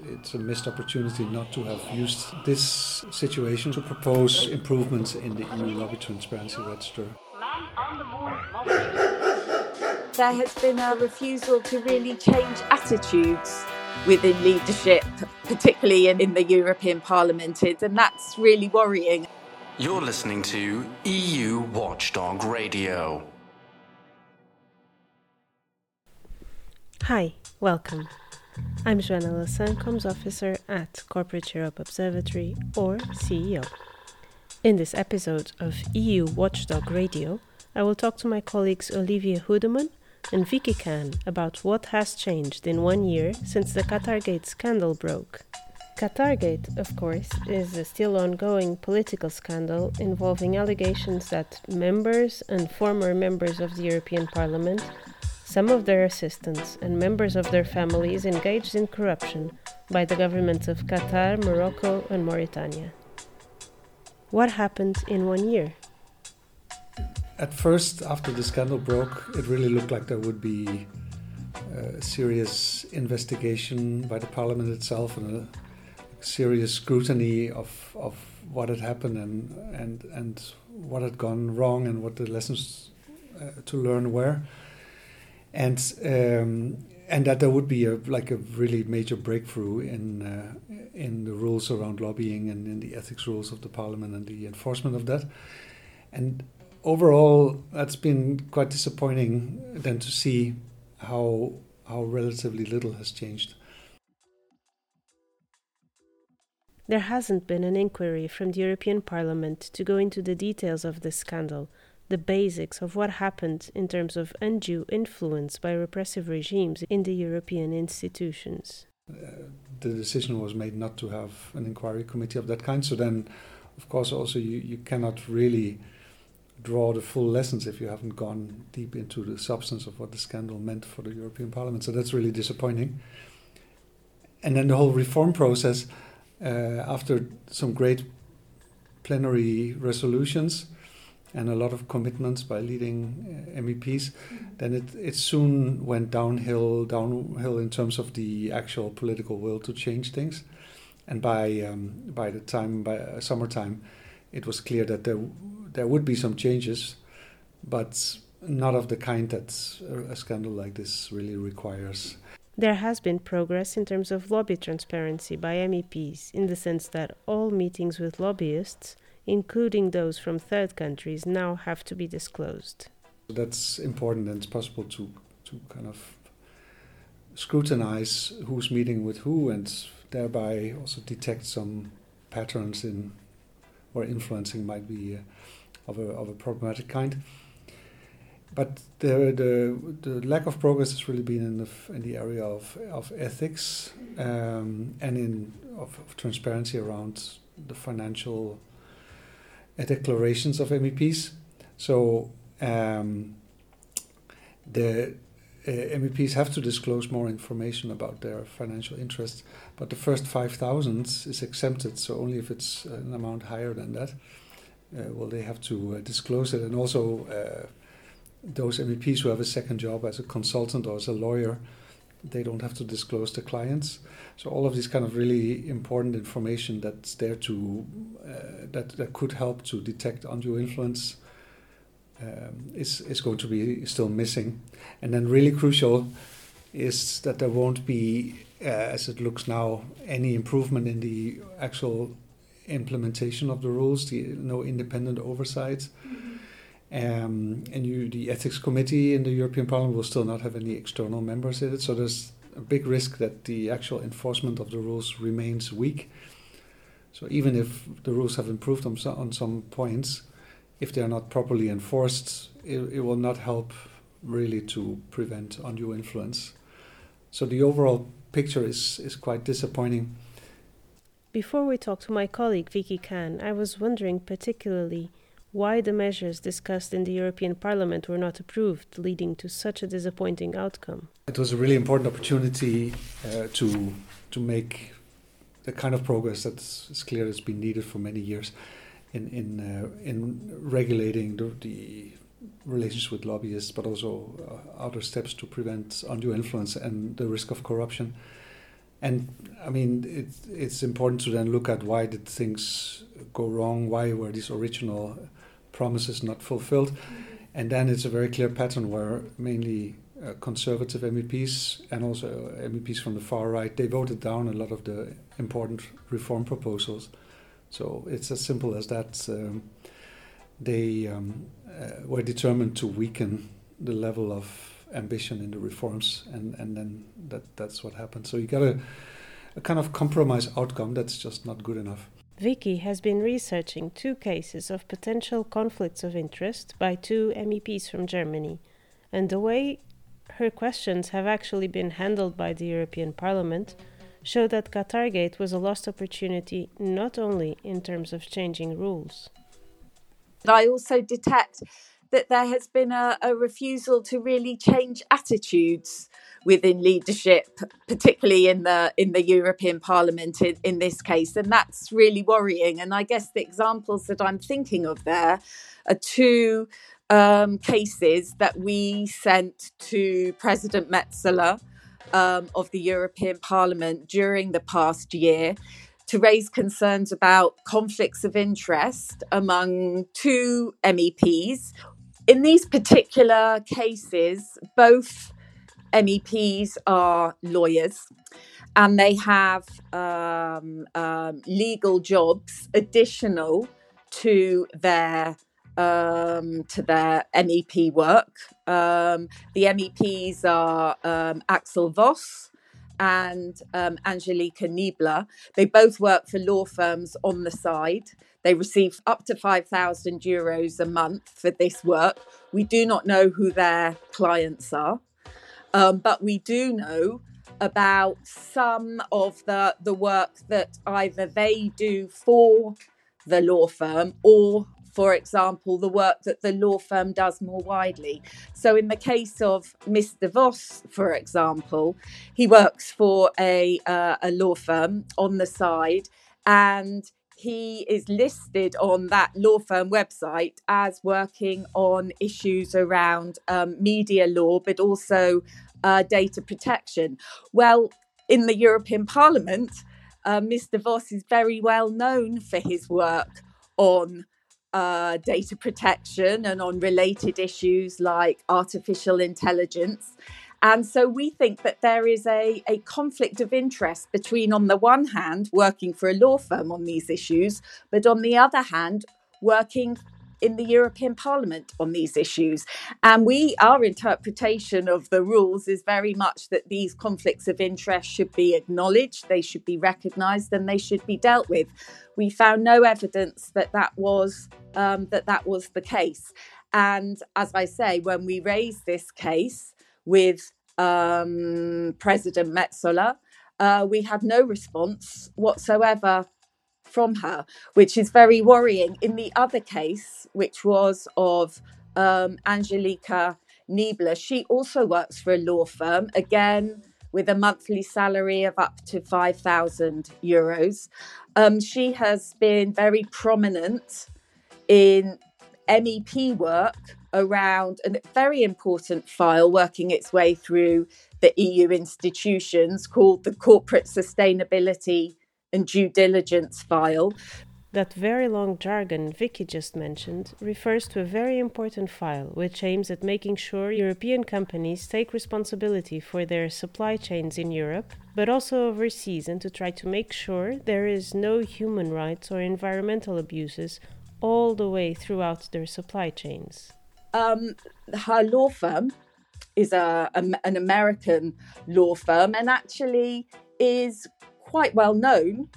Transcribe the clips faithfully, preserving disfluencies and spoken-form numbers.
It's a missed opportunity not to have used this situation to propose improvements in the E U Lobby Transparency Register. Man on the move. There has been a refusal to really change attitudes within leadership, particularly in, in the European Parliament, and that's really worrying. You're listening to E U Watchdog Radio. Hi, welcome. I'm Joana Louçã, Comms Officer at Corporate Europe Observatory, or C E O. In this episode of E U Watchdog Radio, I will talk to my colleagues Olivier Hoedeman and Vicky Cann about what has changed in one year since the Qatargate scandal broke. Qatargate, of course, is a still ongoing political scandal involving allegations that members and former members of the European Parliament, some of their assistants and members of their families engaged in corruption by the governments of Qatar, Morocco and Mauritania. What happened in one year? At first, after the scandal broke, it really looked like there would be a serious investigation by the parliament itself and a serious scrutiny of, of what had happened and, and, and what had gone wrong and what the lessons uh, to learn were. And um, and that there would be a like a really major breakthrough in uh, in the rules around lobbying and in the ethics rules of the parliament and the enforcement of that. And overall, that's been quite disappointing then to see how how relatively little has changed. There hasn't been an inquiry from the European Parliament to go into the details of this scandal, the basics of what happened in terms of undue influence by repressive regimes in the European institutions. Uh, the decision was made not to have an inquiry committee of that kind, so then, of course, also you, you cannot really draw the full lessons if you haven't gone deep into the substance of what the scandal meant for the European Parliament, so that's really disappointing. And then the whole reform process, uh, after some great plenary resolutions, and a lot of commitments by leading M E Ps, then it, it soon went downhill, downhill in terms of the actual political will to change things. And by um, by the time, by uh, summertime, it was clear that there there would be some changes, but not of the kind that a scandal like this really requires. There has been progress in terms of lobby transparency by M E Ps, in the sense that all meetings with lobbyists, including those from third countries, now have to be disclosed. That's important, and it's possible to, to kind of scrutinize who's meeting with who and thereby also detect some patterns in where influencing might be uh, of, a, of a problematic kind. But the, the the lack of progress has really been in the in the area of of ethics um, and in of, of transparency around the financial declarations of M E Ps. So um, the uh, M E Ps have to disclose more information about their financial interests, but the first five thousand is exempted, so only if it's an amount higher than that uh, will they have to uh, disclose it. And also uh, those M E Ps who have a second job as a consultant or as a lawyer, they don't have to disclose the clients. So all of this kind of really important information that's there to uh, that that could help to detect undue influence um, is is going to be still missing. And then really crucial is that there won't be, uh, as it looks now, any improvement in the actual implementation of the rules. The, no independent oversight. Mm-hmm. Um, and you, the ethics committee in the European Parliament will still not have any external members in it, so there's a big risk that the actual enforcement of the rules remains weak. So even if the rules have improved on some, on some points, if they are not properly enforced, it, it will not help really to prevent undue influence. So the overall picture is, is quite disappointing. Before we talk to my colleague Vicky Cann, I was wondering particularly why the measures discussed in the European Parliament were not approved, leading to such a disappointing outcome. It was a really important opportunity uh, to to make the kind of progress that is clear has been needed for many years in in uh, in regulating the, the relations with lobbyists, but also uh, other steps to prevent undue influence and the risk of corruption. And I mean, it's it's important to then look at why did things go wrong? Why were these original promises not fulfilled? And then it's a very clear pattern where mainly uh, conservative M E Ps and also M E Ps from the far right, they voted down a lot of the important reform proposals. So it's as simple as that. Um, they um, uh, were determined to weaken the level of ambition in the reforms, and, and then that, that's what happened. So you got a, a kind of compromise outcome that's just not good enough. Vicky has been researching two cases of potential conflicts of interest by two M E Ps from Germany, and the way her questions have actually been handled by the European Parliament show that Qatargate was a lost opportunity not only in terms of changing rules. I also detect that there has been a, a refusal to really change attitudes within leadership, particularly in the in the European Parliament in, in this case. And that's really worrying. And I guess the examples that I'm thinking of there are two um, cases that we sent to President Metsola um, of the European Parliament during the past year, to raise concerns about conflicts of interest among two M E Ps. In these particular cases, both M E Ps are lawyers and they have um, um, legal jobs additional to their um, to their M E P work. Um, the M E Ps are um, Axel Voss and um, Angelika Niebler. They both work for law firms on the side. They receive up to five thousand euros a month for this work. We do not know who their clients are, um, but we do know about some of the, the work that either they do for the law firm or, for example, the work that the law firm does more widely. So in the case of Mister Voss, for example, he works for a, uh, a law firm on the side, and he is listed on that law firm website as working on issues around um, media law, but also uh, data protection. Well, in the European Parliament, uh, Mister Voss is very well known for his work on Uh, data protection and on related issues like artificial intelligence. And so we think that there is a, a conflict of interest between, on the one hand, working for a law firm on these issues, but on the other hand, working in the European Parliament on these issues. And we, our interpretation of the rules is very much that these conflicts of interest should be acknowledged, they should be recognised, and they should be dealt with. We found no evidence that that was, um, that that was the case. And as I say, when we raised this case with um, President Metsola, uh, we had no response whatsoever from her, which is very worrying. In the other case, which was of um, Angelika Niebler, she also works for a law firm, again, with a monthly salary of up to five thousand euros. Um, she has been very prominent in M E P work around a very important file working its way through the E U institutions called the Corporate Sustainability and Due Diligence file. That very long jargon Vicky just mentioned refers to a very important file which aims at making sure European companies take responsibility for their supply chains in Europe, but also overseas, and to try to make sure there is no human rights or environmental abuses all the way throughout their supply chains. Um, her law firm is a, a, an American law firm, and actually is quite well known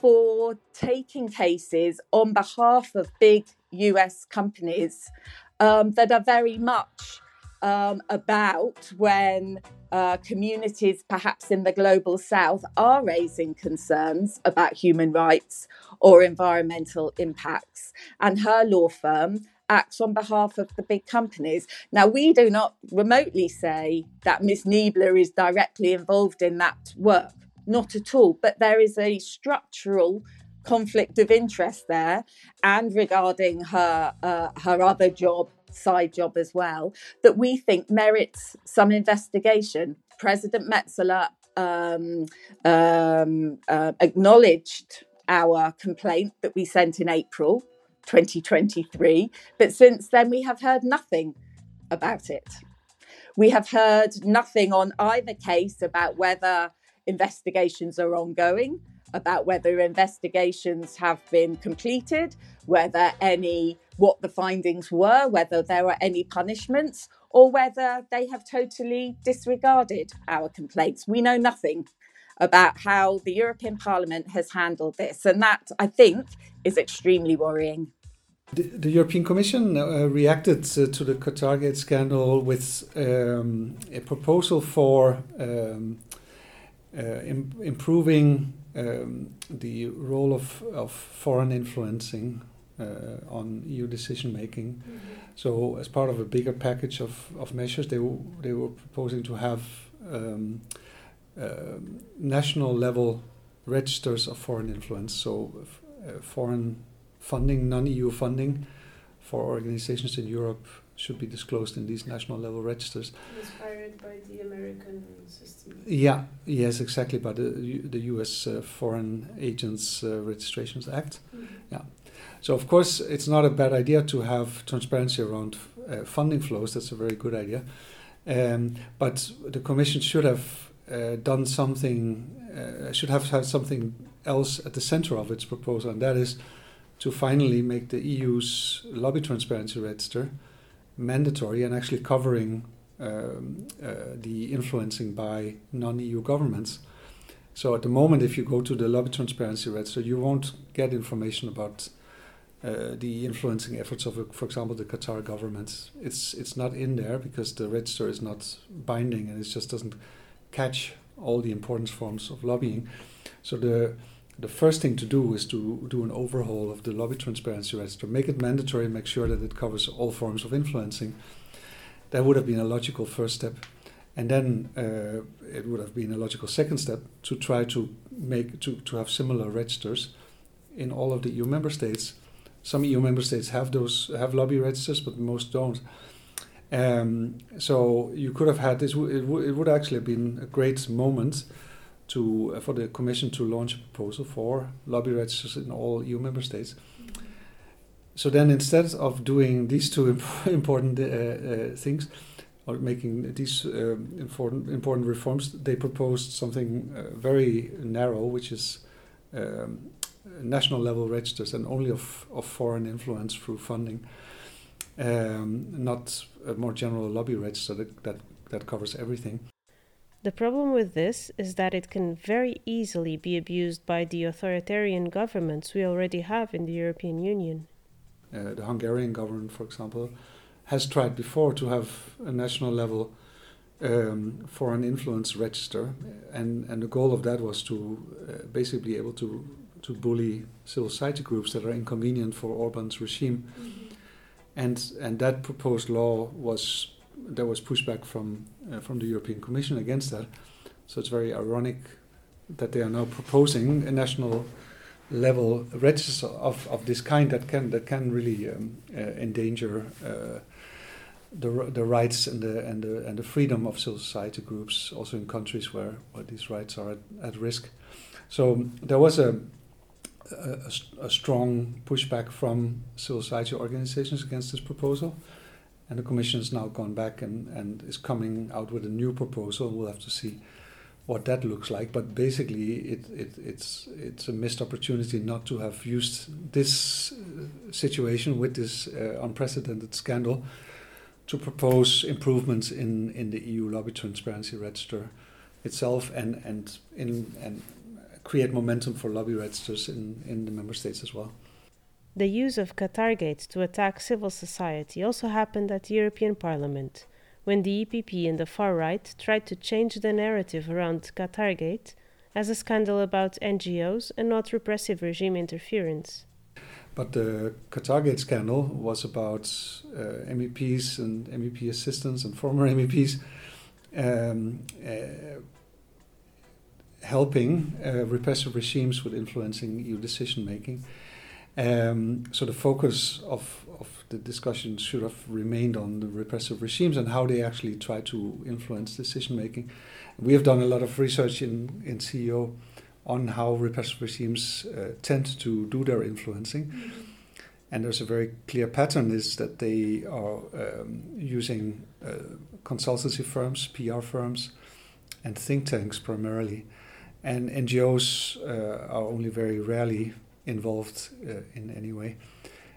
for taking cases on behalf of big U S companies um, that are very much um, about when uh, communities, perhaps in the global south, are raising concerns about human rights or environmental impacts. And her law firm acts on behalf of the big companies. Now, we do not remotely say that Miz Niebler is directly involved in that work. Not at all, but there is a structural conflict of interest there, and regarding her uh, her other job, side job as well, that we think merits some investigation. President Metsola um, um, uh, acknowledged our complaint that we sent in April twenty twenty-three, but since then we have heard nothing about it. We have heard nothing on either case about whether investigations are ongoing, about whether investigations have been completed, whether any, what the findings were, whether there are any punishments, or whether they have totally disregarded our complaints. We know nothing about how the European Parliament has handled this. And that, I think, is extremely worrying. The, the European Commission uh, reacted uh, to the Qatargate scandal with um, a proposal for um, uh, im- improving um, the role of, of foreign influencing uh, on E U decision-making. Mm-hmm. So as part of a bigger package of, of measures, they, w- they were proposing to have um, Uh, national level registers of foreign influence, so f- uh, foreign funding, non-E U funding for organizations in Europe should be disclosed in these national level registers. Inspired by the American system. Yeah, yes, exactly, by the, U- the U S Uh, Foreign Agents uh, Registration Act. Mm-hmm. Yeah. So of course it's not a bad idea to have transparency around f- uh, funding flows. That's a very good idea. Um, but the Commission should have Uh, done something, uh, should have had something else at the center of its proposal, and that is to finally make the E U's lobby transparency register mandatory and actually covering um, uh, the influencing by non-E U governments. So at the moment, if you go to the lobby transparency register, you won't get information about uh, the influencing efforts of, for example, the Qatar government. It's, it's not in there because the register is not binding and it just doesn't catch all the important forms of lobbying. So the the first thing to do is to do an overhaul of the lobby transparency register, make it mandatory, make sure that it covers all forms of influencing. That would have been a logical first step. And then uh, it would have been a logical second step to try to make to, to have similar registers in all of the E U member states. Some E U member states have those have lobby registers, but most don't. Um, so you could have had this. W- it, w- it would actually have been a great moment to uh, for the Commission to launch a proposal for lobby registers in all E U member states. Mm-hmm. So then, instead of doing these two imp- important uh, uh, things, or making these um, important important reforms, they proposed something uh, very narrow, which is um, national level registers and only of, of foreign influence through funding. Um, not a more general lobby register that, that that covers everything. The problem with this is that it can very easily be abused by the authoritarian governments we already have in the European Union. Uh, the Hungarian government, for example, has tried before to have a national level um, foreign influence register, and, and the goal of that was to uh, basically be able to, to bully civil society groups that are inconvenient for Orban's regime. Mm-hmm. And and that proposed law was there was pushback from uh, from the European Commission against that, so it's very ironic that they are now proposing a national level register of, of this kind that can that can really um, uh, endanger uh, the the rights and the and the and the freedom of civil society groups also in countries where, where these rights are at, at risk. So there was a. A, a strong pushback from civil society organizations against this proposal, and the Commission has now gone back and, and is coming out with a new proposal. We'll have to see what that looks like, but basically it, it, it's it's a missed opportunity not to have used this situation with this uh, unprecedented scandal to propose improvements in, in the E U lobby transparency register itself and and in and create momentum for lobby registers in, in the member states as well. The use of Qatargate to attack civil society also happened at the European Parliament, when the E P P and the far right tried to change the narrative around Qatargate as a scandal about N G Os and not repressive regime interference. But the Qatargate scandal was about uh, M E Ps and M E P assistants and former M E Ps um, uh, helping uh, repressive regimes with influencing E U decision-making. Um, so the focus of, of the discussion should have remained on the repressive regimes and how they actually try to influence decision-making. We have done a lot of research in, in C E O on how repressive regimes uh, tend to do their influencing. Mm-hmm. And there's a very clear pattern is that they are um, using uh, consultancy firms, P R firms, and think tanks primarily. And N G Os uh, are only very rarely involved uh, in any way.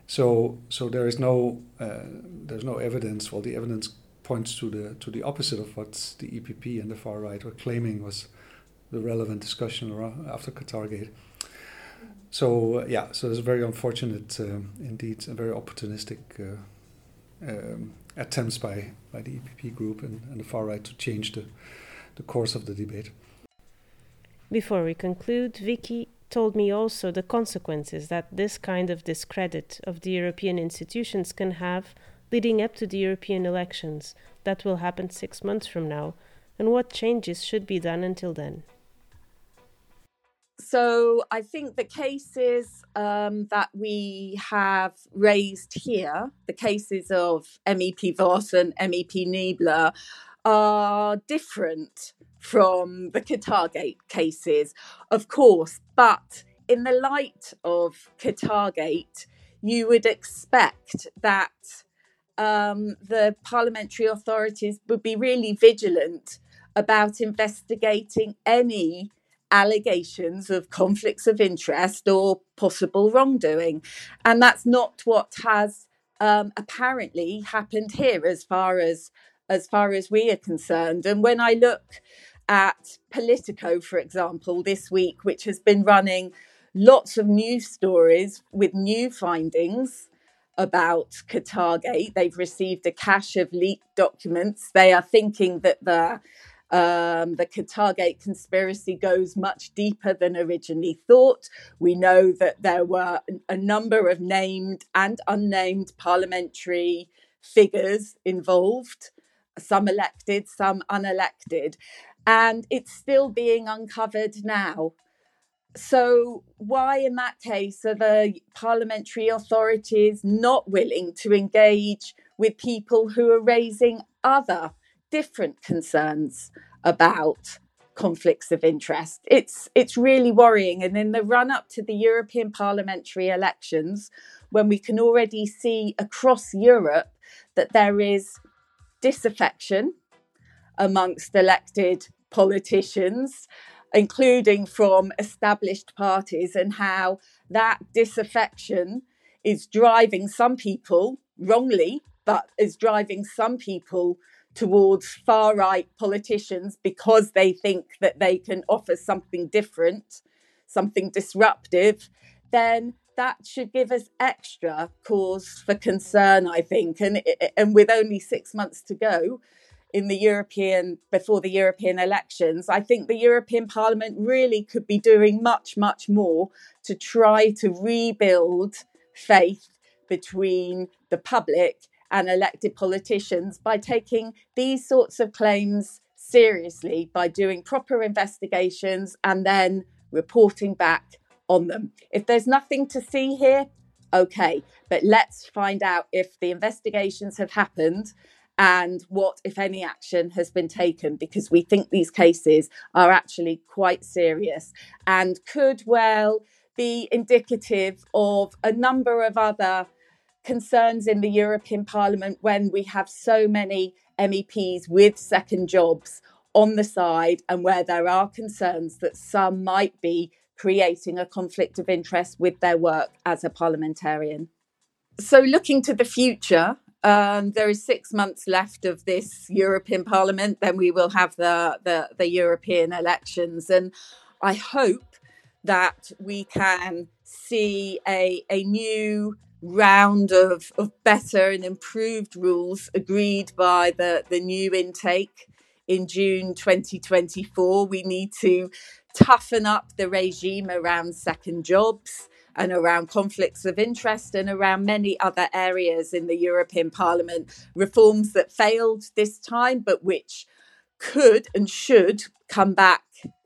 So, so there is no uh, there's no evidence. Well, the evidence points to the to the opposite of what the E P P and the far right were claiming was the relevant discussion around after Qatargate. So uh, yeah, so it's very unfortunate, um, indeed, and very opportunistic uh, um, attempts by, by the E P P group and, and the far right to change the the course of the debate. Before we conclude, Vicky told me also the consequences that this kind of discredit of the European institutions can have leading up to the European elections that will happen six months from now, and what changes should be done until then. So I think the cases um, that we have raised here, the cases of M E P Voss and M E P Niebler, are different from the Qatargate cases, of course, but in the light of Qatargate, you would expect that um, the parliamentary authorities would be really vigilant about investigating any allegations of conflicts of interest or possible wrongdoing. And that's not what has um, apparently happened here as far as as far as we are concerned. And when I look at Politico, for example, this week, which has been running lots of news stories with new findings about Qatargate, they've received a cache of leaked documents. They are thinking that the Um, the Qatargate conspiracy goes much deeper than originally thought. We know that there were a number of named and unnamed parliamentary figures involved, some elected, some unelected, and it's still being uncovered now. So why in that case are the parliamentary authorities not willing to engage with people who are raising other different concerns about conflicts of interest? It's it's really worrying. And in the run-up to the European parliamentary elections, when we can already see across Europe that there is disaffection amongst elected politicians, including from established parties, and how that disaffection is driving some people, wrongly, but is driving some people towards far-right politicians because they think that they can offer something different, something disruptive, then that should give us extra cause for concern, I think. And, and with only six months to go in the European, before the European elections, I think the European Parliament really could be doing much, much more to try to rebuild faith between the public and elected politicians by taking these sorts of claims seriously, by doing proper investigations and then reporting back on them. If there's nothing to see here, okay, but let's find out if the investigations have happened and what, if any, action has been taken, because we think these cases are actually quite serious and could well be indicative of a number of other concerns in the European Parliament when we have so many M E Ps with second jobs on the side and where there are concerns that some might be creating a conflict of interest with their work as a parliamentarian. So looking to the future, um, there is six months left of this European Parliament, then we will have the, the, the European elections. And I hope that we can see a, a new round of, of better and improved rules agreed by the, the new intake in June twenty twenty-four. We need to toughen up the regime around second jobs and around conflicts of interest and around many other areas in the European Parliament. Reforms that failed this time, but which could and should come back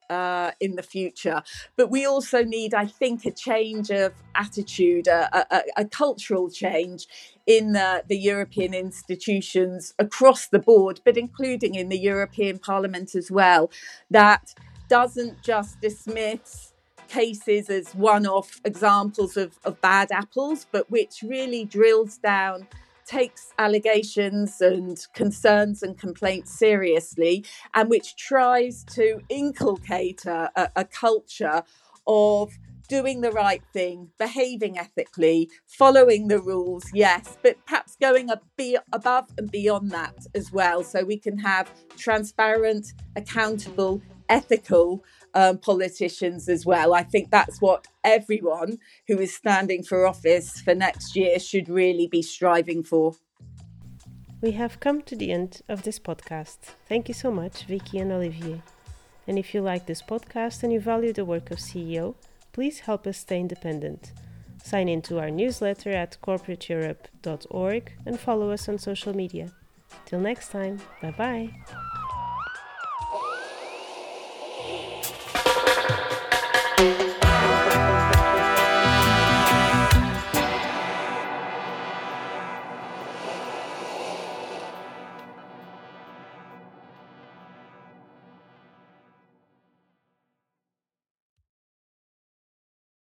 uh, in the future. But we also need, I think, a change of attitude, a, a, a cultural change in the, the European institutions across the board, but including in the European Parliament as well, that doesn't just dismiss cases as one-off examples of, of bad apples, but which really drills down, takes allegations and concerns and complaints seriously, and which tries to inculcate a, a culture of doing the right thing, behaving ethically, following the rules, yes, but perhaps going above and beyond that as well, so we can have transparent, accountable, ethical um, politicians as well. I think that's what everyone who is standing for office for next year should really be striving for. We have come to the end of this podcast. Thank you so much, Vicky and Olivier. And if you like this podcast and you value the work of C E O, please help us stay independent. Sign into our newsletter at corporate europe dot org and follow us on social media. Till next time, bye-bye.